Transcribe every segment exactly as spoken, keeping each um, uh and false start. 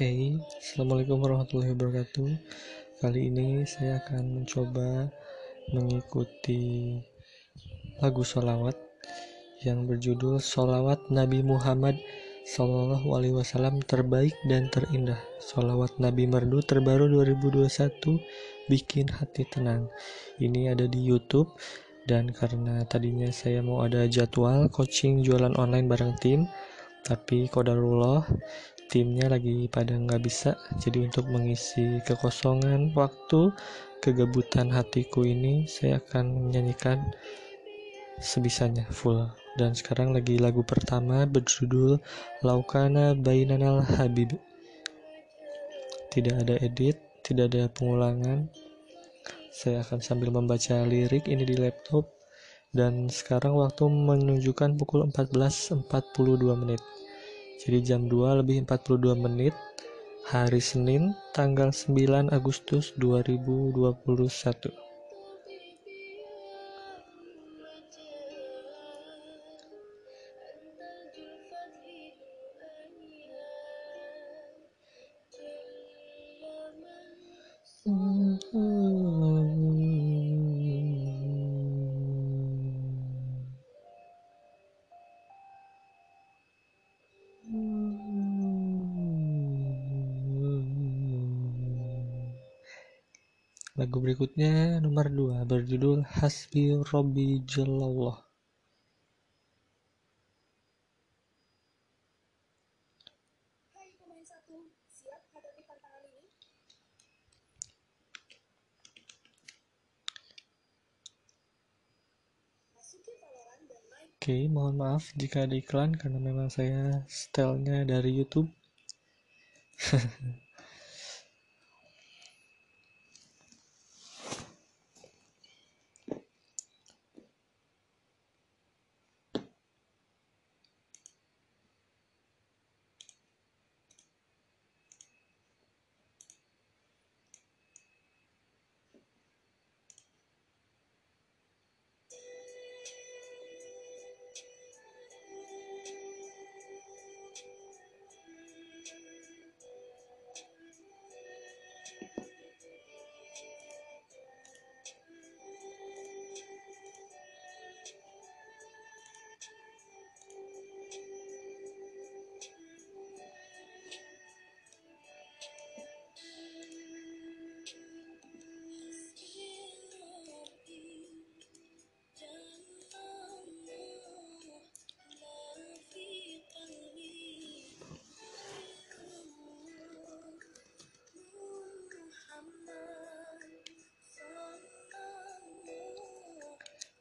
Oke, Assalamualaikum warahmatullahi wabarakatuh. Kali ini saya akan mencoba mengikuti lagu sholawat yang berjudul Sholawat Nabi Muhammad Sallallahu Alaihi Wasallam Terbaik dan Terindah. Sholawat Nabi Merdu terbaru dua ribu dua puluh satu, bikin hati tenang. Ini ada di YouTube, dan karena tadinya saya mau ada jadwal coaching jualan online bareng tim, tapi qadarullah timnya lagi pada nggak bisa. Jadi untuk mengisi kekosongan waktu, kegabutan hatiku ini, saya akan menyanyikan sebisanya full. Dan sekarang lagi lagu pertama berjudul Laukana Bainanal Habib. Tidak ada edit, tidak ada pengulangan. Saya akan sambil membaca lirik ini di laptop. Dan sekarang waktu menunjukkan pukul empat belas empat puluh dua menit. Jadi jam dua lebih empat puluh dua menit, hari Senin, tanggal sembilan Agustus dua ribu dua puluh satu. Lagu berikutnya nomor dua berjudul Hasbi Robbi Jalallah. Hai pemain satu, siap hadapi tantangan ini? Oke, mohon maaf jika ada iklan karena memang saya stylenya dari YouTube.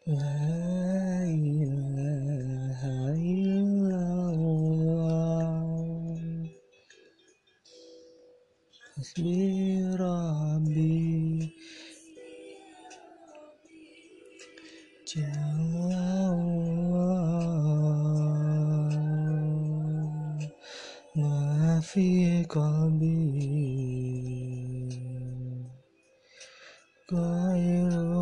La ilaha illallah Hasbi Rabbi Jalallah Ma fi qalbi Gairullah.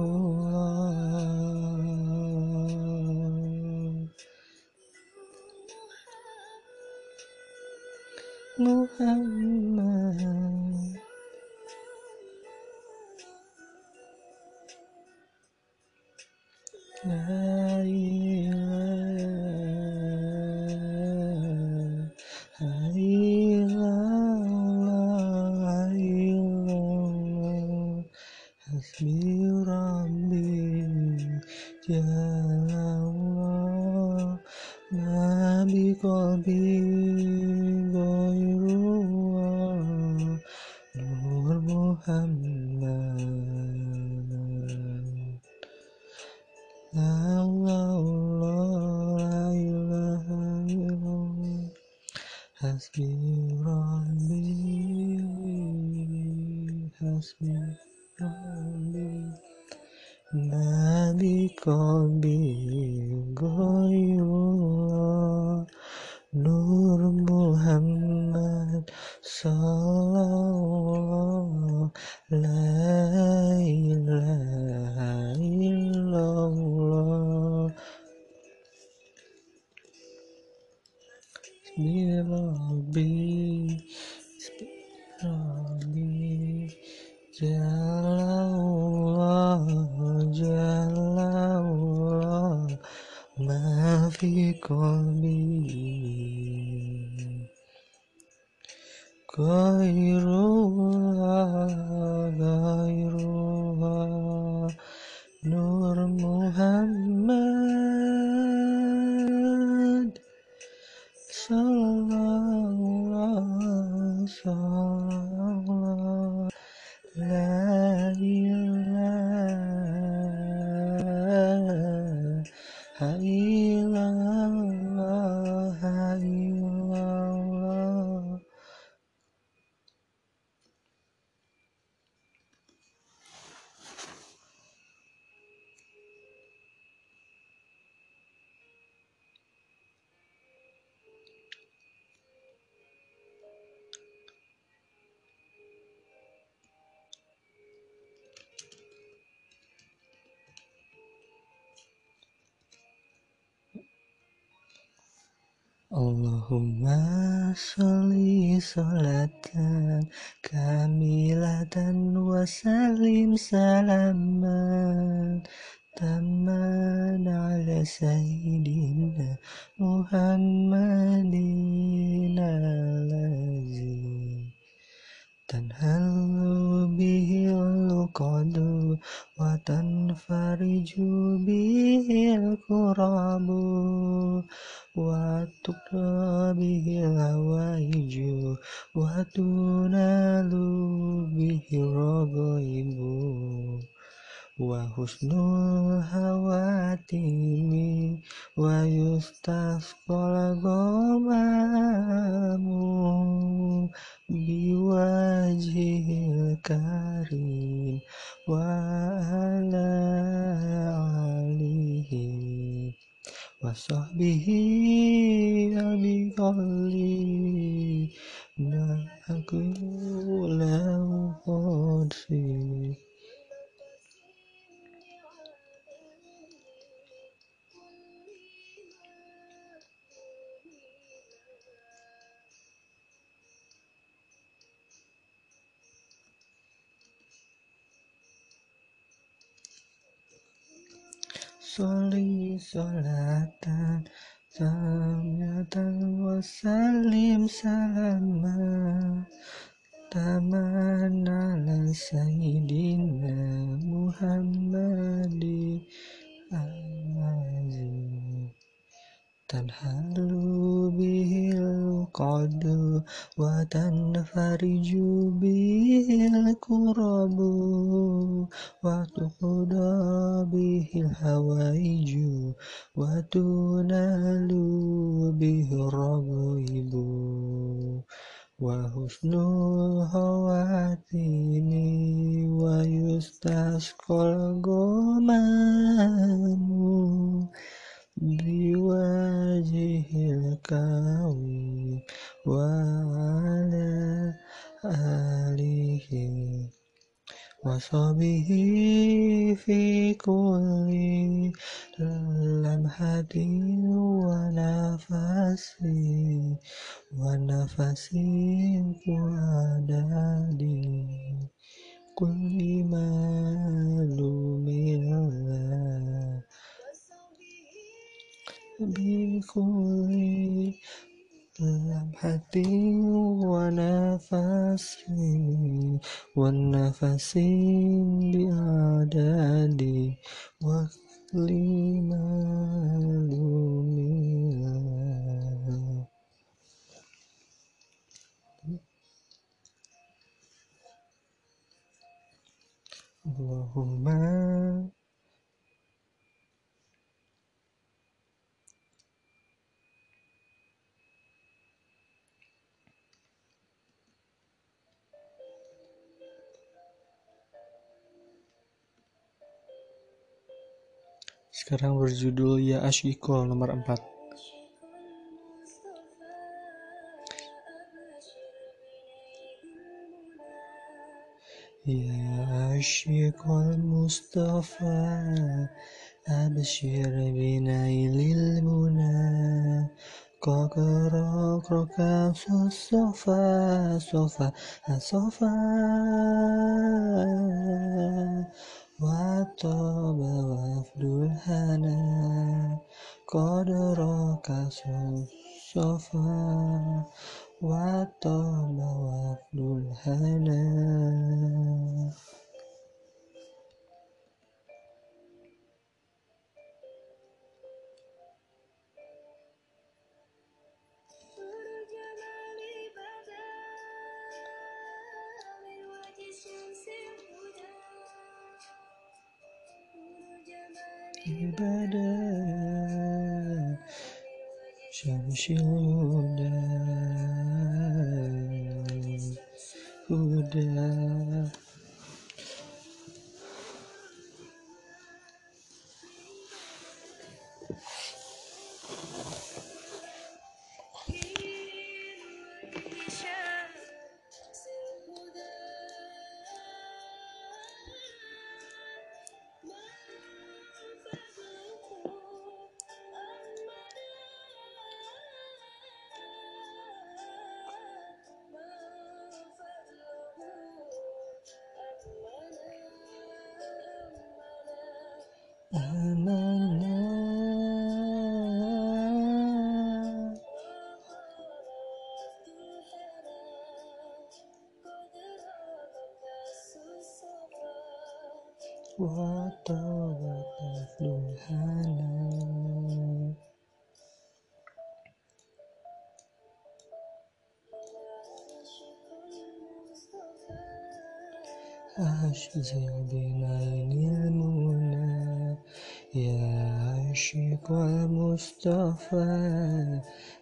Muhammad La ilaha illallah Hasbi Rabbi Jalallah Nabi Qalbi Muhammad Allah la ilaha illallah Hasbi Rabbi Hasbi Rabbi Nabi Qalbi Ghayrullah Nur Muhammad Sallallahu La ilaha illallah Hasbi Rabbi في قلبي غيرها غيرها نور محمد صلى الله عليه وسلم Allahumma sholli sholatan kamilatan wa salim salaman tamman ala sayyidina Muhammadin al-aziz tanhalu bihil luqadu wa tanfariju bihil kurabu wa tukra bihil hawaiju wa tunalu bihil ragaibu wa husnul hawatimi wa yustasqal ghamamu biwajhil karim wa ala alihi wa sahbihi abidhalli na'akulahu khadsi. Sholli sholatan kamilatan wa salim salaman taman ala sayyidina Muhammadin al-aziz tanhalu bihil qadu wa tanfariju bihil kurabu wa tuqda bihil hawaiju wa tunalu bihil ragaibu wa husnul hawatimi wa yustasqal ghamamu biwajhil karim wa ala alihi wa sahbihi fi kulli lamhatin wa nafasin wa nafasin adadin kulli ma'lumin bikuli dalam hati wa nafasi wa nafasi biadadi wa limalumillah. Allahumma sekarang berjudul Ya Asyiqo nomor empat. Ya Asyiqo Mustafa Abshir binailil muna Kokorok roka sofa sofa sofa wa taba wa afdul hana qadraka suffa wa tama wafdul hana. Ibadah Syamsil Huda Huda. Amanah wa tawakkalul hana. Ashzi binainil muna ya ashiq wal mustafa,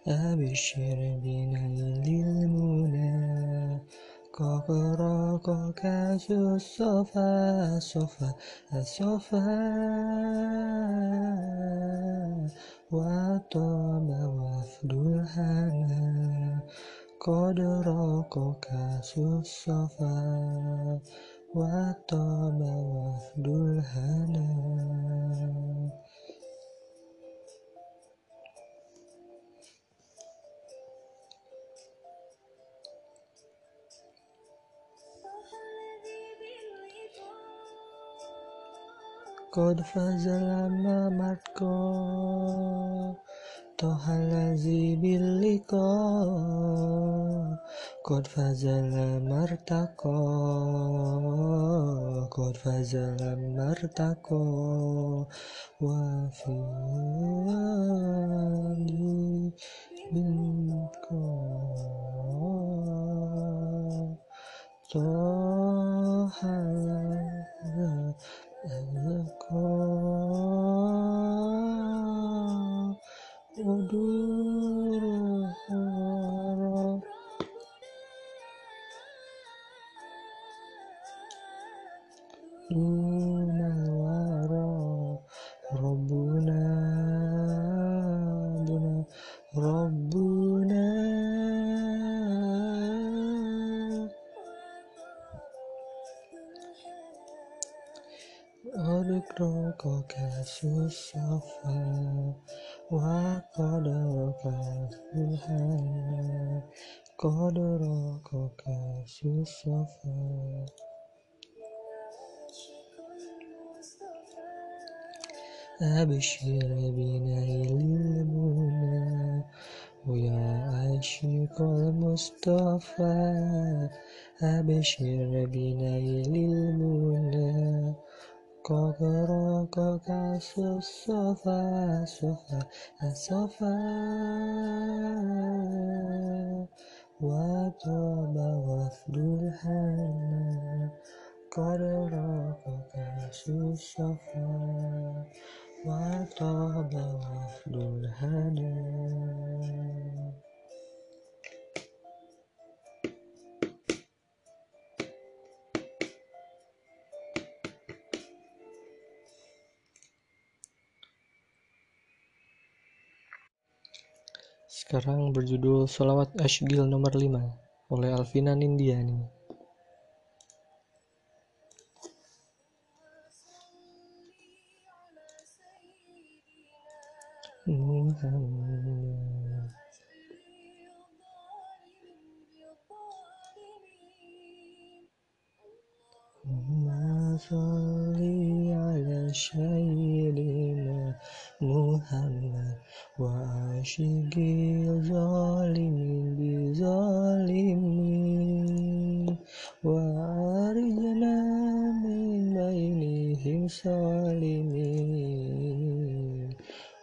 abshir binainil muna qadraka kasus sofa sofa sofa wa tama wafdul hana qadraka kasus sofa wa taba wafdul hana. Qad fazala ma marko tohalazi biliko, qad fazala martako, qad fazala martako, wafiyani biliko, tohalazi Waduh, Luna waro, Robuna, Buna, Robuna, Aduk roko kasus sofa. Wa qadraka sulhana qadraka kasusafa. Abshir binailil muna ya ashiqal mustafa, abshir binailil muna qadraka kasus sofa sofa sofa wa taba wafdul hana qadraka kasus sofa wa taba wafdul hana. Sekarang berjudul Sholawat Asygil nomor lima oleh Alfina Nindiani. Muhammad Allahumma sholli ala sayyidina Muhammad Wa'ashigil zalimin bizalimin wa'arijana min bainihim salimin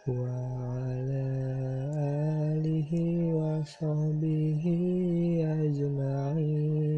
wa'ala alihi wa sahbihi ajma'in.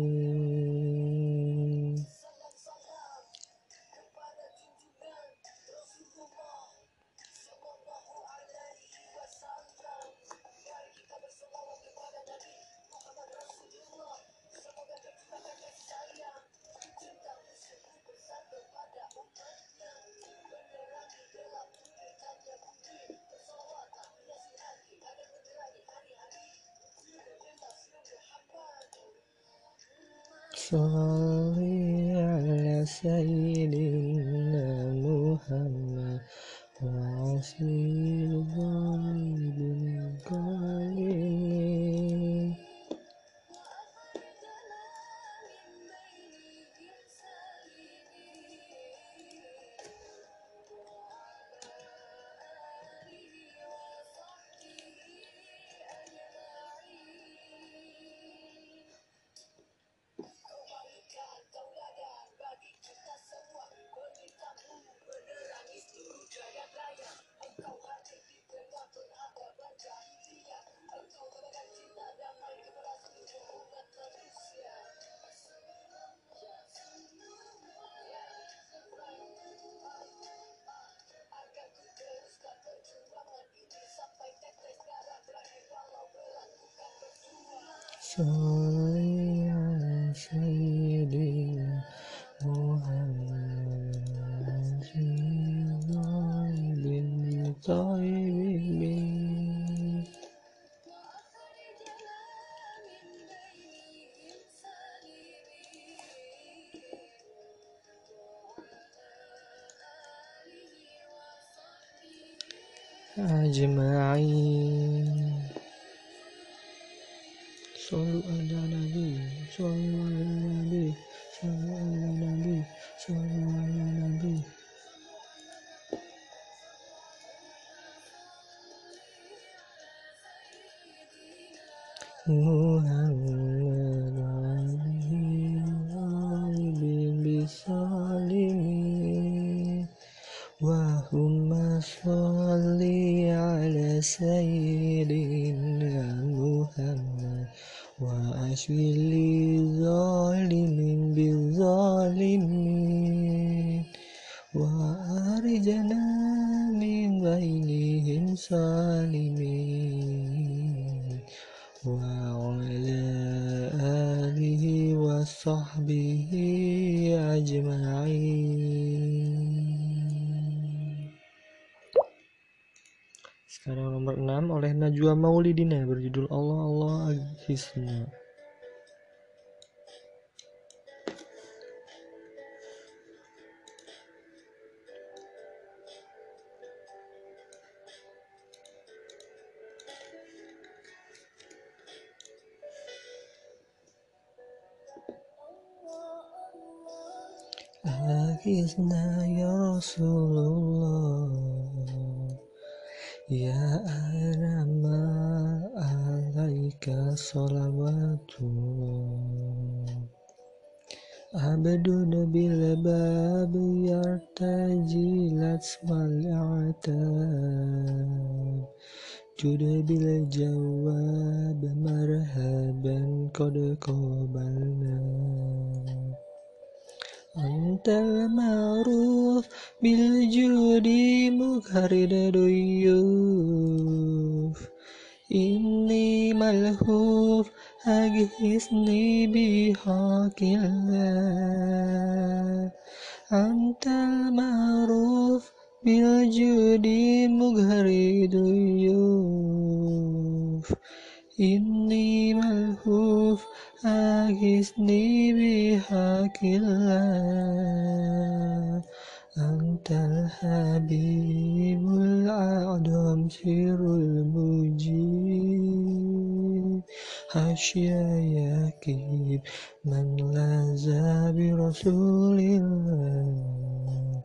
Sholli ala sayyidina Muhammad wa asli bin qalin. Sholli ala sayyidina Muhammad bin tayyibin. Ajma'in. Sholli ala nabi, sholli ala nabi, sholli ala nabi, sholli ala nabi. Muhammad wa alihi wa sahbihi salimin. Wahumma sholli ala sayyidina Muhammad wa ashwili zalimin bizalimin wa arijana min bainihim salimin wa ala alihi wa sahbihi ajma'in. Sekarang nomor enam oleh Najwa Maulidina berjudul Allah Allah Hisna. Hisna ya Rasulullah, ya arama alaika salawatullah. Abdun bil bab yartajilat mal'atab. Judah bil jawab marhaban qad qabalna. Antal ma'ruf bil judi mukharid duyuf. Inni malhuf aghisni bihaqillah. Antal ma'ruf bil judi mukharid duyuf. Inni malhuf aghisni bihaqillah. Antal habibul a'dham sirul mujib. Hasyaya yakib man laza bi rasulillah.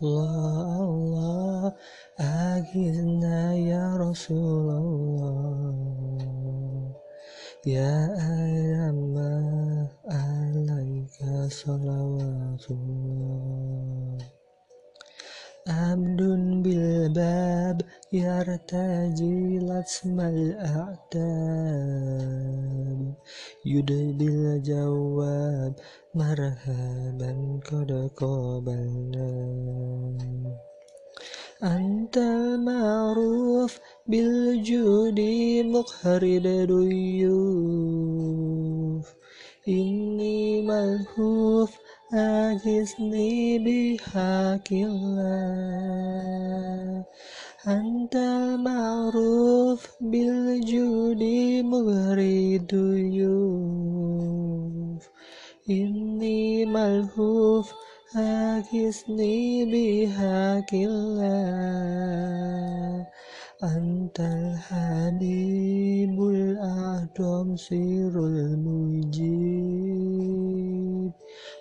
Allah, Allah, aghithna ya Rasulullah. Ya ayyama alaika salawatullah. Abdun bilbab yartaji latsmal a'tab. Yudbil jawab marhaban qad qabalna. Anta ma'ruf bil judi muqharid duyuf. Inni malhuf agisni bihaqillah. Anta ma'ruf bil judi muqharid duyuf. Inni malhuf agisni bihaqillah. Antal habibul adham sirul mujib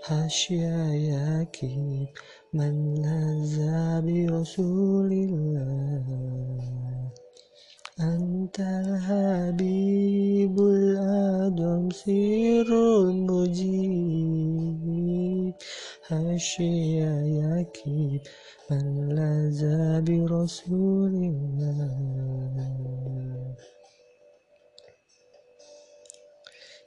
hasyayaki man lazza bi rasulillah. Antal habibul adham sirul mujib hasyayaki man lazza bi rasulillah.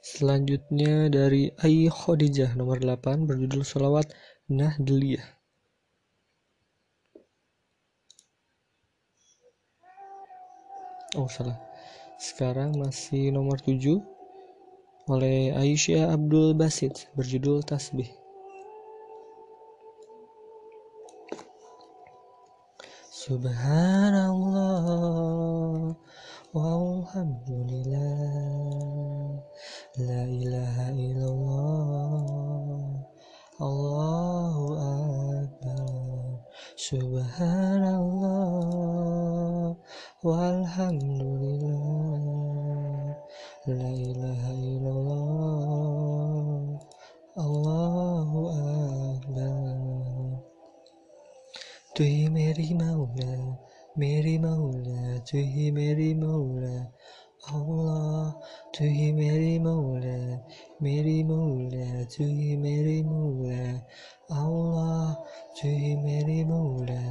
Selanjutnya dari Ai Khodijah nomor delapan berjudul Sholawat Nahdliyah. Oh salah, sekarang masih nomor tujuh oleh Aisyah Abdul Basit berjudul Tasbih. Subhanallah walhamdulillah la ilaha illallah Allahu akbar. Subhanallah walhamdulillah la ilaha illallah Allahu akbar. Tu hi meri maula meri maula tu hi meri maula Allah. Tu hi meri maula meri maula tu hi meri maula Allah. Tu hi meri maula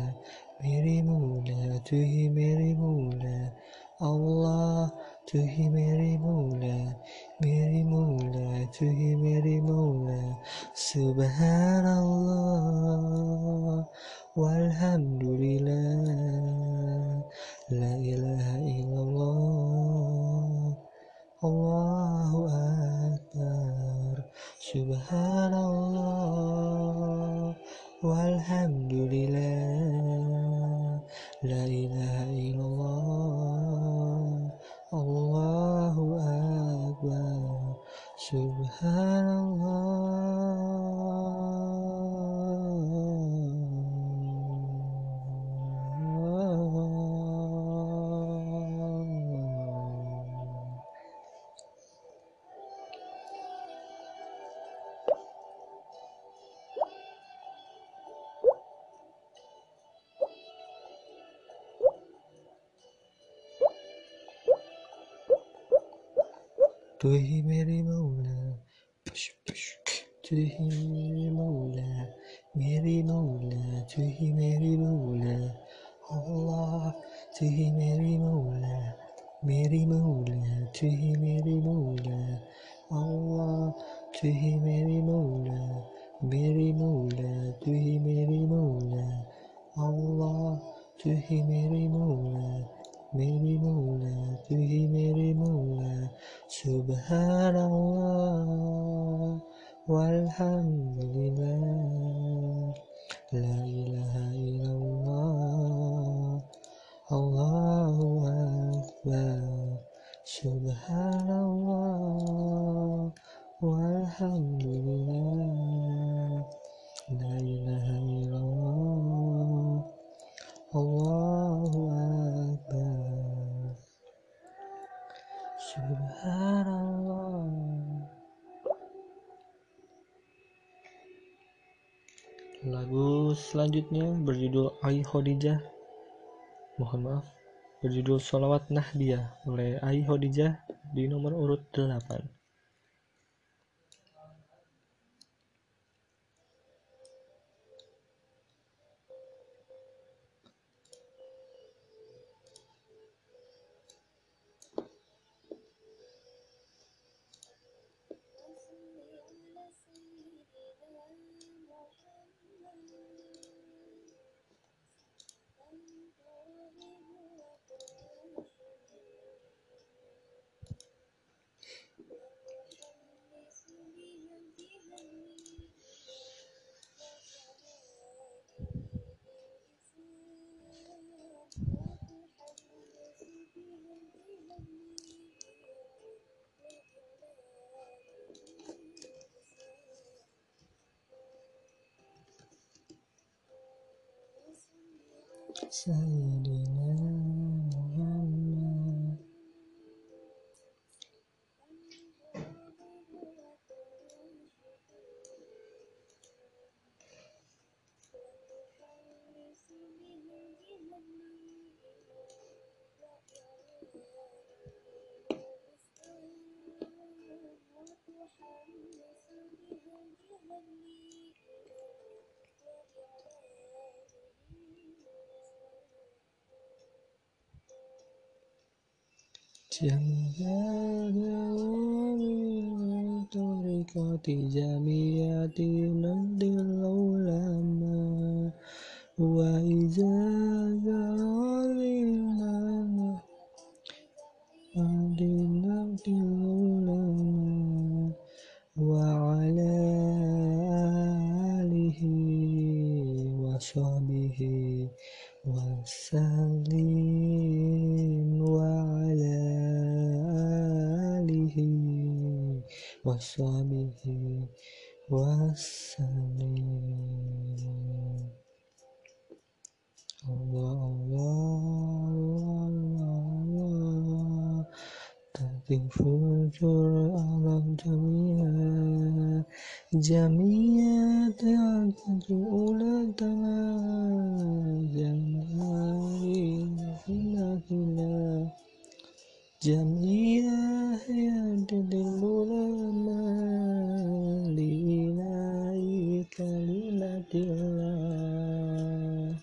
meri maula tu hi meri maula Allah. Tu hi meri maula meri maula tu hi meri maula. Subhanallah walhamdulillah la ilaha illallah Allahu akbar. Subhanallah walhamdulillah la ilaha illallah Allahu akbar. Subhanallah. Tuhi meri maula, push push. Tuhi meri maula, meri maula. Tuhi meri maula, Allah. Tuhi meri maula, meri maula. Tuhi meri maula, Allah. Tuhi meri maula, meri maula. Tuhi meri maula, Allah. Tuhi meri maula, meri maula. Tuhi meri maula. Subhanallah walhamdulillah, la ilaha illallah, Allahu akbar, subhanallah, walhamdulillah, la ilaha illallah, Allahu akbar, subhanallah. Lagu selanjutnya berjudul Ai Khodijah, mohon maaf, berjudul Sholawat Nahdiyah oleh Ai Khodijah di nomor urut delapan. Sayyidina Muhammad, Jamiyah Torikati Jamiyati Nandil Ulama Wa Ijajalilana Adil Nandil Ulama Wa Ala Alihi Wa Sahbihi Wa Salim Wa Ala wassabihi wassalim. Allah Allah Allah tatiful jur alam jamia jamia tajul tanah jamia hilakila Jamia yadil ulama lillahi kalimatillah.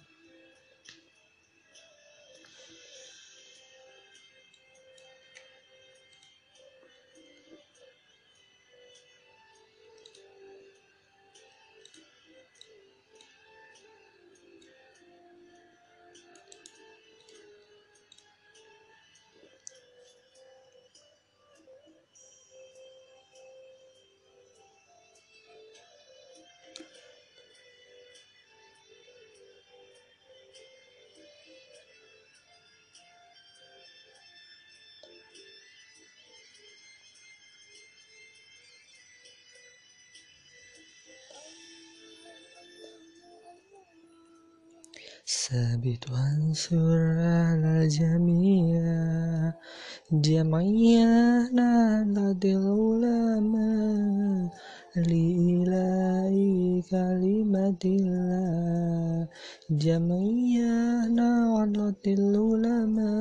Sabit wansur ala jamia jamia nadatil ulama lillahi kalimatillah jamia nadatil ulama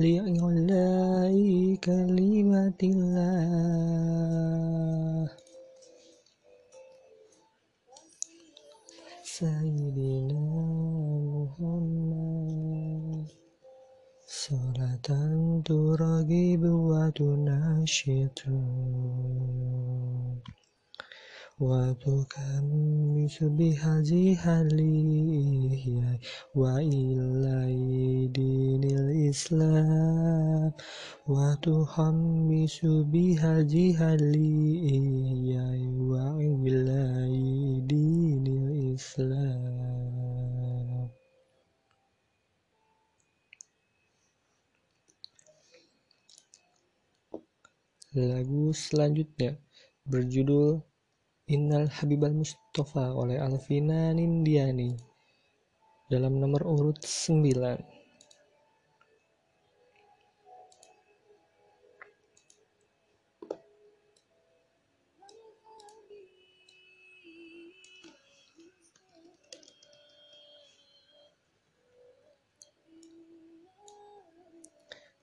lillahi kalimatillah. Sayyidina Muhammad Salatan turagibu wa tunashitu وَتُكَمْ مِشْبِهَ جِهَلِهِ وَإِلَيْ دِينِ الْإِسْلَامِ وَتُحَمْ مِشْبِهَ جِهَلِهِ وَإِلَيْ دِينِ الْإِسْلَامِ. Lagu selanjutnya berjudul Innal Habibal Mustafa oleh Alfina Nindiani dalam nomor urut sembilan.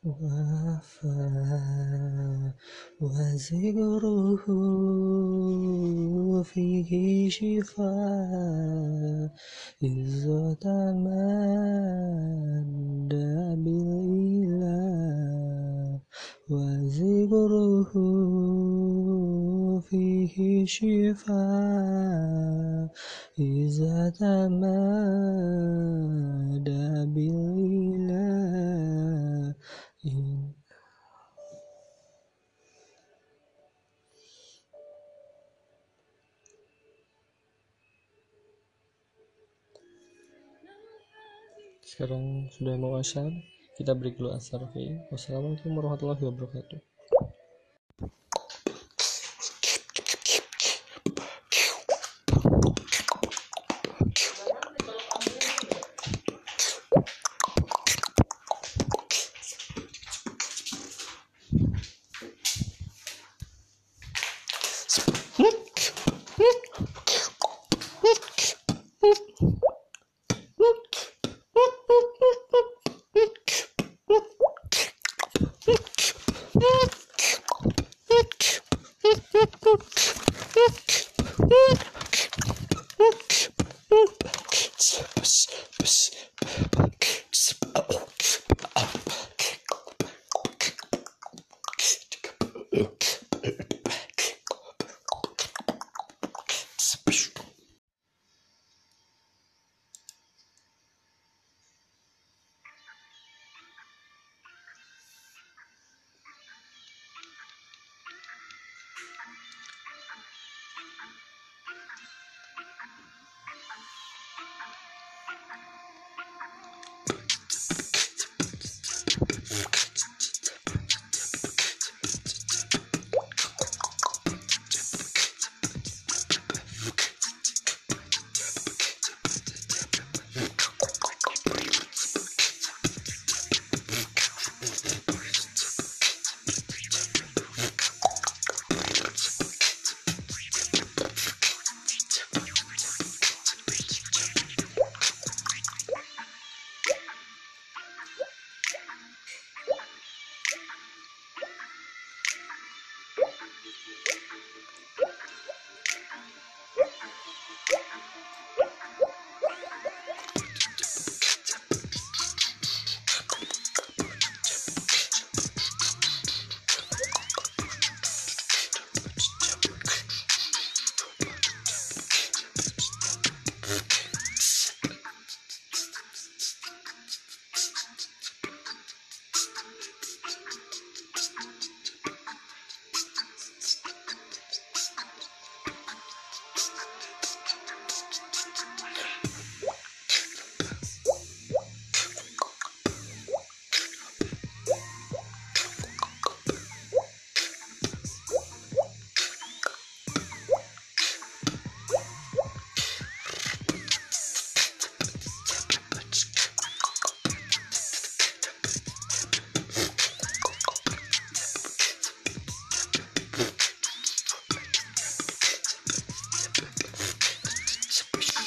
وفاء وذكره فيه شفاء إذا تمدى بالإله وذكره فيه شفاء إذا تمدى بالإله. In. Sekarang sudah mau asar, kita break dulu asar. Oke, wassalamualaikum warahmatullahi wabarakatuh.